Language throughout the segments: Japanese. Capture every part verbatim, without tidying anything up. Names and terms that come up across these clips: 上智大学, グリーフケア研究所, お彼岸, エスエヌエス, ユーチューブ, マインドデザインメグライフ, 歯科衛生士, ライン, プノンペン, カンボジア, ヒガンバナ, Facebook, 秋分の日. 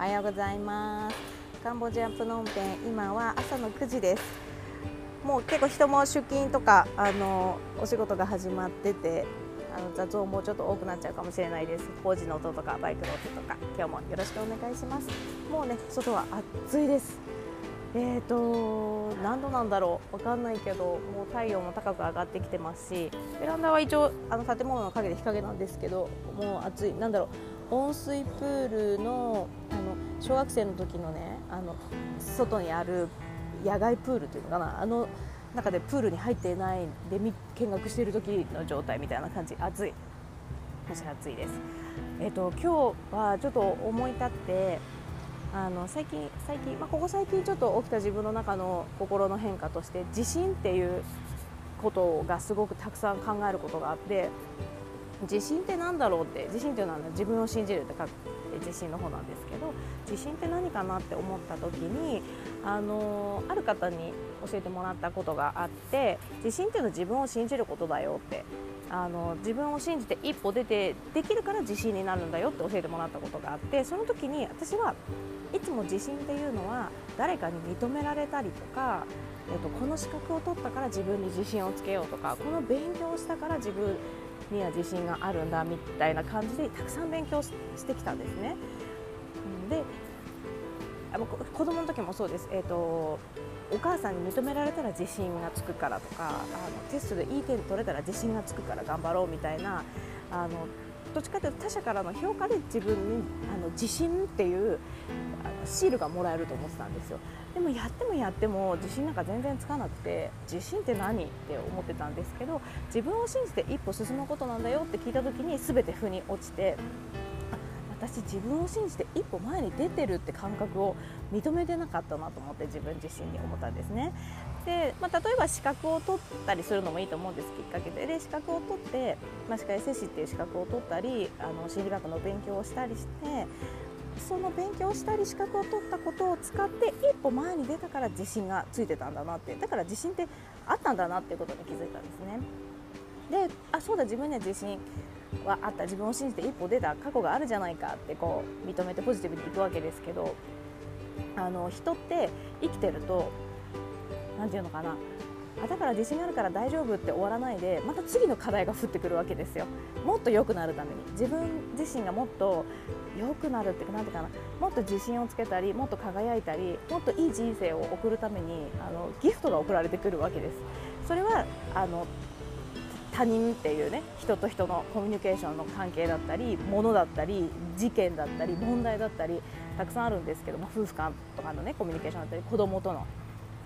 おはようございます。カンボジアプノンペン、今は朝のくじです。もう結構人も出勤とかあのお仕事が始まってて、あの雑音もうちょっと多くなっちゃうかもしれないです。工事の音とかバイクの音とか、今日もよろしくお願いします。もうね、外は暑いです。えーと何度なんだろう、わかんないけど、もう太陽も高く上がってきてますし、ベランダは一応あの建物の陰で日陰なんですけど、もう暑い。なんだろう、温水プールのあの小学生の時のね、あの外にある野外プールというのかな、あの中でプールに入っていないで見学している時の状態みたいな感じ、暑い。むしろ暑いです。えーと今日はちょっと思い立って。あの最近、最近、まあ、ここ最近ちょっと起きた自分の中の心の変化として、自信っていうことがすごくたくさん考えることがあって、自信って何だろうって、自信っていうのは自分を信じるって書く自信の方なんですけど、自信って何かなって思った時に、あのある方に教えてもらったことがあって、自信っていうのは自分を信じることだよって、あの自分を信じて一歩出てできるから自信になるんだよって教えてもらったことがあって、その時に私はいつも自信っていうのは誰かに認められたりとか、えっと、この資格を取ったから自分に自信をつけようとか、この勉強をしたから自分には自信があるんだみたいな感じでたくさん勉強してきたんですね。で、子供の時もそうです。えっとお母さんに認められたら自信がつくからとか、あのテストでいい点取れたら自信がつくから頑張ろうみたいな、あのどっちかというと他者からの評価で自分にあの自信っていうあのシールがもらえると思ってたんですよ。でもやってもやっても自信なんか全然つかなくて、自信って何って思ってたんですけど、自分を信じて一歩進むことなんだよって聞いた時に全て腑に落ちて、私自分を信じて一歩前に出てるって感覚を認めてなかったなと思って、自分自身に思ったんですね。で、まあ、例えば資格を取ったりするのもいいと思うんです、きっかけで。で、資格を取って、まあ、歯科衛生士っていう資格を取ったり、あの心理学の勉強をしたりして、その勉強をしたり資格を取ったことを使って一歩前に出たから自信がついてたんだなって、だから自信ってあったんだなっていうことに気づいたんですね。で、あ、そうだ、自分には自信はあった、自分を信じて一歩出た過去があるじゃないかってこう認めてポジティブにいくわけですけど、あの人って生きてるとなんていうのかな、あ、だから自信があるから大丈夫って終わらないで、また次の課題が降ってくるわけですよ。もっと良くなるために、自分自身がもっと良くなるってなんていうかな、もっと自信をつけたり、もっと輝いたり、もっといい人生を送るためにあのギフトが送られてくるわけです。それはあの他人っていうね、人と人のコミュニケーションの関係だったり、物だったり、事件だったり、問題だったり、たくさんあるんですけども、夫婦間とかのねコミュニケーションだったり、子供との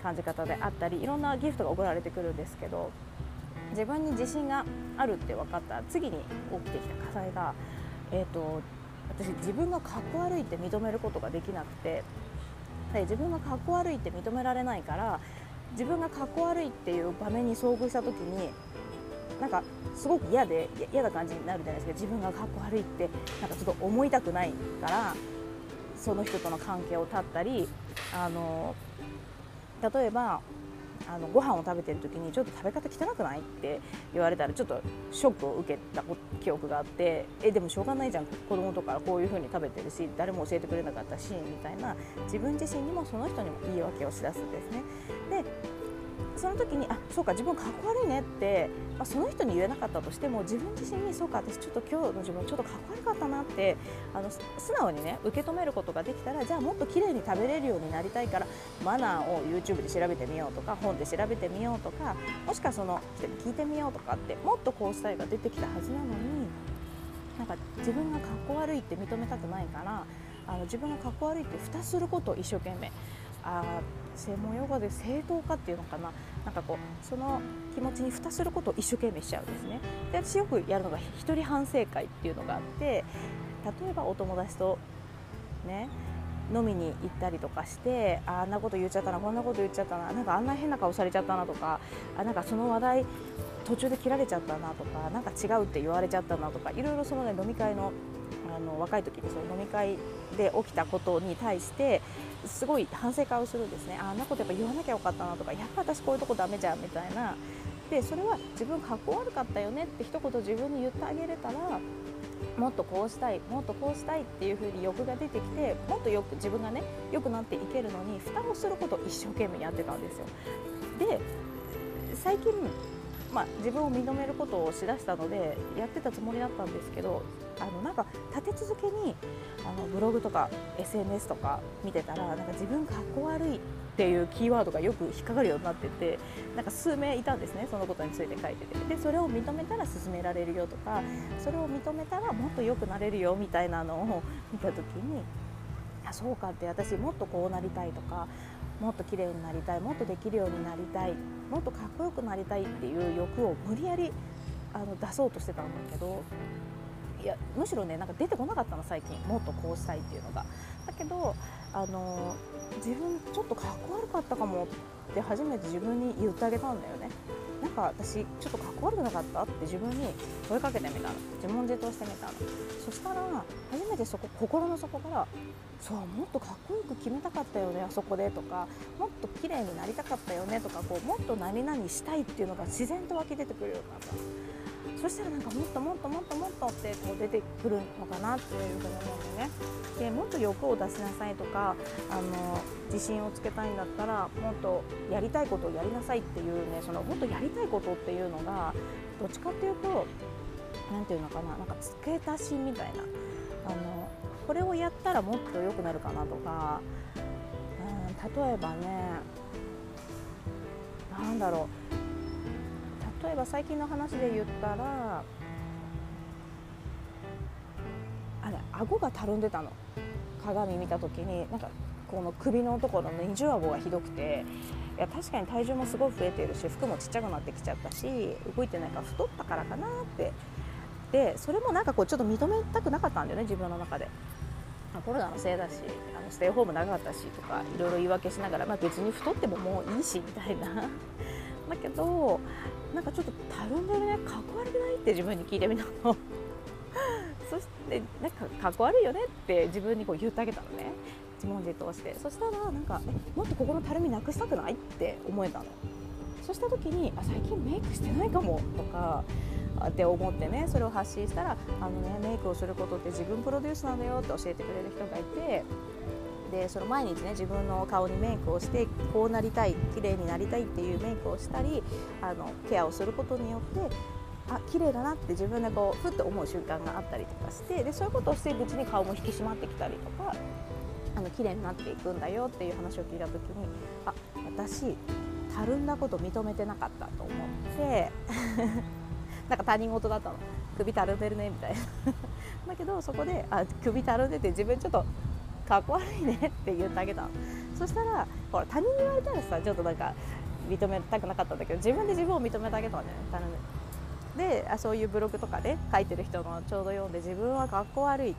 感じ方であったり、いろんなギフトが送られてくるんですけど、自分に自信があるって分かった次に起きてきた課題が、えーと、私自分がかっこ悪いって認めることができなくて、自分がかっこ悪いって認められないから、自分がかっこ悪いっていう場面に遭遇した時になんかすごく嫌で嫌な感じになるじゃないですか。自分がかっこ悪いってなんかちょっと思いたくないから、その人との関係を絶ったり、あの例えばあのご飯を食べてる時にちょっと食べ方汚くないって言われたらちょっとショックを受けた記憶があって、えでもしょうがないじゃん、子供とかこういう風に食べてるし誰も教えてくれなかったしみたいな、自分自身にもその人にも言い訳をしだすんですね。でその時に、あ、そうか、自分かっこ悪いねって、まあ、その人に言えなかったとしても、自分自身に、そうか、私ちょっと今日の自分ちょっとかっこ悪かったなってあの素直にね受け止めることができたら、じゃあもっと綺麗に食べれるようになりたいからマナーを ユーチューブ で調べてみようとか、本で調べてみようとか、もしくはその人に聞いてみようとかって、もっとこうしたいが出てきたはずなのに、なんか自分がかっこ悪いって認めたくないから、あの自分がかっこ悪いって蓋することを一生懸命、あ専門用語で正当化っていうのかな、なんかこうその気持ちに蓋することを一生懸命しちゃうんですね。で、私よくやるのが一人反省会っていうのがあって、例えばお友達とね飲みに行ったりとかして、あんなこと言っちゃったな、こんなこと言っちゃったな、なんかあんな変な顔されちゃったなとか、あなんかその話題途中で切られちゃったなとか、なんか違うって言われちゃったなとか、いろいろその、ね、飲み会のあの若い時にその飲み会で起きたことに対してすごい反省会をするんですね。あんなことやっぱ言わなきゃよかったなとか、やっぱ私こういうとこダメじゃんみたいな。で、それは自分かっこ悪かったよねって一言自分に言ってあげれたら、もっとこうしたい、もっとこうしたいっていう風に欲が出てきて、もっとよく自分がね良くなっていけるのに蓋をすることを一生懸命やってたんですよ。で最近、まあ、自分を認めることをしだしたのでやってたつもりだったんですけど、あのなんか立て続けにあのブログとか エスエヌエス とか見てたら、なんか自分かっこ悪いっていうキーワードがよく引っかかるようになってて、なんか数名いたんですね、そのことについて書いてて。でそれを認めたら進められるよとか、それを認めたらもっと良くなれるよみたいなのを見た時に、あ、そうかって、私もっとこうなりたいとか、もっと綺麗になりたい、もっとできるようになりたい、もっとかっこよくなりたいっていう欲を無理やりあの出そうとしてたんだけど、いやむしろね、なんか出てこなかったの最近、もっとこうしたいっていうのが。だけどあの自分ちょっとかっこ悪かったかもって初めて自分に言ってあげたんだよね。なんか私ちょっとかっこ悪くなかったって自分に問いかけてみたの、自問自答してみたの。そしたら初めてそこ、心の底から、そう、もっとかっこよく決めたかったよねあそこでとか、もっと綺麗になりたかったよねとか、こうもっと何々したいっていうのが自然と湧き出てくるようになった。そしたらなんかもっともっともっともっとってこう出てくるのかなっていうふうに思うんだよね。でもっと欲を出しなさいとか、あの自信をつけたいんだったらもっとやりたいことをやりなさいっていうね、そのもっとやりたいことっていうのがどっちかっていうと、なんていうのかな、なんか付け足しみたいな、あのこれをやったらもっと良くなるかなとか、うん、例えばね、なんだろう、例えば最近の話で言ったら、あれ、顎がたるんでたの、鏡見た時に。なんかこの首のところの二重顎がひどくて、いや確かに体重もすごい増えているし、服もちっちゃくなってきちゃったし、動いてないから太ったからかなって。でそれもなんかこうちょっと認めたくなかったんだよね、自分の中で。コロナのせいだし、あのステイホーム長かったしとか、いろいろ言い訳しながら、まあ、別に太ってももういいしみたいなだけどなんかちょっとたるんでるね、かっこ悪くないって自分に聞いてみたのそしてなんかかっこ悪いよねって自分にこう言ってあげたのね、自問自答して。そしたらなんか、もっとここのたるみなくしたくないって思えたの。そうした時に、あ、最近メイクしてないかもとかって思ってね、それを発信したら、あのね、メイクをすることって自分プロデュースなんだよって教えてくれる人がいて、でその毎日ね、自分の顔にメイクをして、こうなりたい、綺麗になりたいっていうメイクをしたり、あのケアをすることによって、あ、綺麗だなって自分でこうふっと思う瞬間があったりとかして、でそういうことをしていくうちに顔も引き締まってきたりとか、あの綺麗になっていくんだよっていう話を聞いた時に、あ、私たるんだこと認めてなかったと思ってなんか他人事だったの、首たるんでるねみたいなだけどそこで、あ、首たるんでて自分ちょっとかっこ悪いねって言ってあげたの。そしたらほら、他人に言われたらさ、ちょっとなんか認めたくなかったんだけど、自分で自分を認めてあげたんだよね、たるんで。であそういうブログとかで書いてる人のちょうど読んで、自分はかっこ悪いっ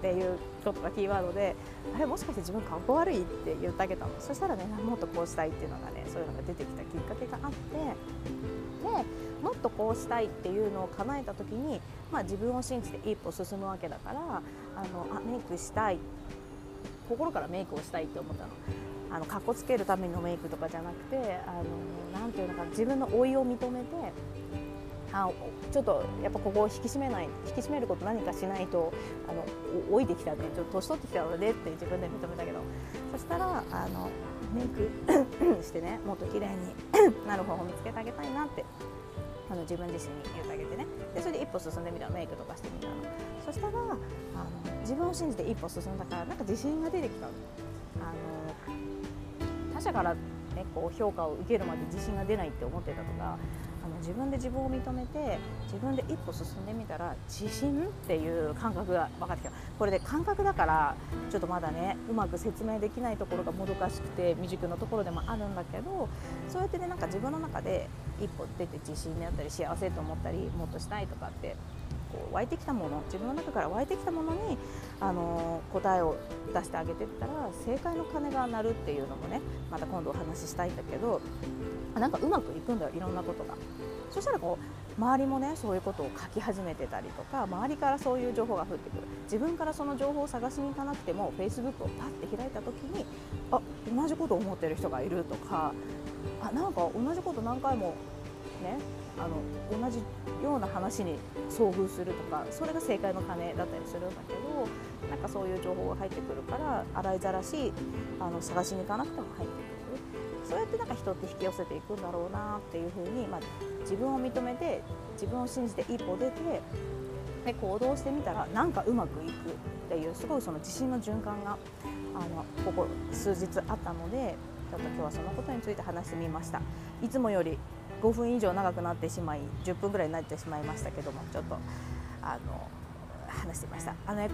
ていうことがキーワードで、あれ、もしかして自分かっこ悪いって言ってあげたの。そしたらね、もっとこうしたいっていうのがね、そういうのが出てきたきっかけがあって、でもっとこうしたいっていうのを叶えた時に、まあ、自分を信じて一歩進むわけだから、あのあメイクしたい、心からメイクをしたいって思ったの。あのかっこつけるためのメイクとかじゃなくて、あのなんていうのか、自分の老いを認めて、あ、ちょっとやっぱここを引き締めない、引き締めること何かしないと、あの老いてきたね、ちょっと年取ってきたのでって自分で認めたけど、そしたらあのメイクしてね、もっと綺麗になる方法を見つけてあげたいなって、あの自分自身に言ってあげてね。でそれで一歩進んでみたの、メイクとかしてみたの。そしたらあの自分を信じて一歩進んだから、なんか自信が出てきたの。あの他者から、ね、こう評価を受けるまで自信が出ないって思ってたとか、あの自分で自分を認めて、自分で一歩進んでみたら自信っていう感覚が分かってきた。これで感覚だから、ちょっとまだね、うまく説明できないところがもどかしくて未熟なところでもあるんだけど、そうやってね、なんか自分の中で一歩出て自信であったり、幸せと思ったり、もっとしたいとかってこう湧いてきたもの、自分の中から湧いてきたものに、あのー、答えを出してあげてったら、正解の鐘が鳴るっていうのもね、また今度お話ししたいんだけど、なんかうまくいくんだよ、いろんなことが。そしたらこう周りもね、そういうことを書き始めてたりとか、周りからそういう情報が降ってくる。自分からその情報を探しに行かなくても、 Facebook をパッて開いた時に、あ、同じことを思ってる人がいるとか、あ、なんか同じこと何回もね、あの同じような話に遭遇するとか、それが正解の鐘だったりするんだけど、なんかそういう情報が入ってくるから洗いざらしあの探しに行かなくても入ってくる。そうやってなんか人って引き寄せていくんだろうなっていうふうに、まあ、自分を認めて自分を信じて一歩出てで行動してみたらなんかうまくいくっていう、すごいその自信の循環があのここ数日あったので、ちょっと今日はそのことについて話してみました。いつもよりごふん以上長くなってしまいじゅっぷんぐらいになってしまいましたけども、ちょっとあの話してみました。あの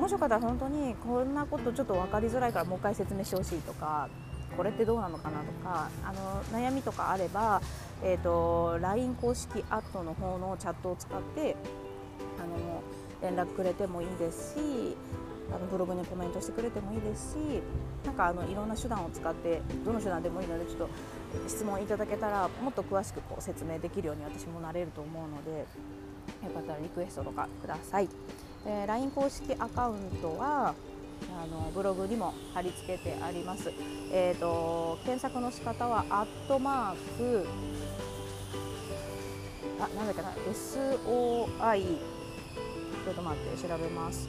もしよかったら本当にこんなことちょっと分かりづらいからもう一回説明してほしいとか、これってどうなのかなとか、あの悩みとかあれば、えーと、ライン 公式アットの方のチャットを使ってあの連絡くれてもいいですし、あのブログにコメントしてくれてもいいですし、なんかあのいろんな手段を使ってどの手段でもいいのでちょっと質問いただけたらもっと詳しくこう説明できるように私もなれると思うので、よかったらリクエストとかください。で ライン 公式アカウントはあのブログにも貼り付けてあります。えーと、検索の仕方はアットマークあなんだっけな エス オー アイ ちょっと待って調べます。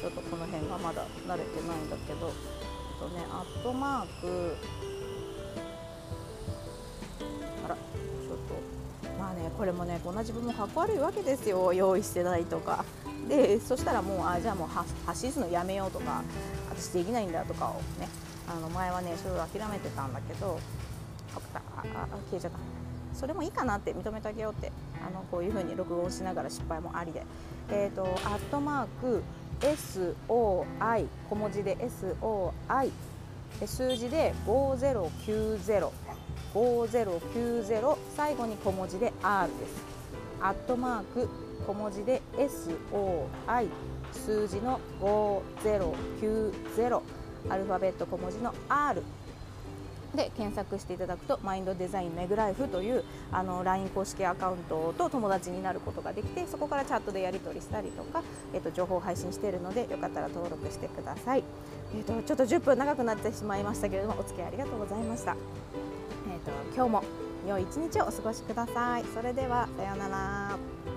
ちょっとこの辺がまだ慣れてないんだけど、あとね、アットマークあらちょっとまあね、これもね、こんな自分もかっこ悪いわけですよ、用意してないとかで。そしたらもうあじゃあもう発信するのやめようとか、私できないんだとかをね、あの前はねそれを諦めてたんだけど、ああ消えちゃった。それもいいかなって認めてあげようって、あのこういう風に録音しながら失敗もありで、えーとアットマークエス オー アイ 小文字で エス オー アイ 数字でご ゼロ きゅう ゼロ ご ゼロ きゅう ゼロ最後に小文字で アール です。アットマーク小文字で エス オー アイ 数字のご ゼロ きゅう ゼロアルファベット小文字の アール で検索していただくとマインドデザインメグライフというあの ライン 公式アカウントと友達になることができて、そこからチャットでやり取りしたりとか、えっと、情報を配信しているのでよかったら登録してください。えっと、ちょっとじゅっぷん長くなってしまいましたけれども、お付き合いありがとうございました。えっと、今日も良い一日をお過ごしください。それではさようなら。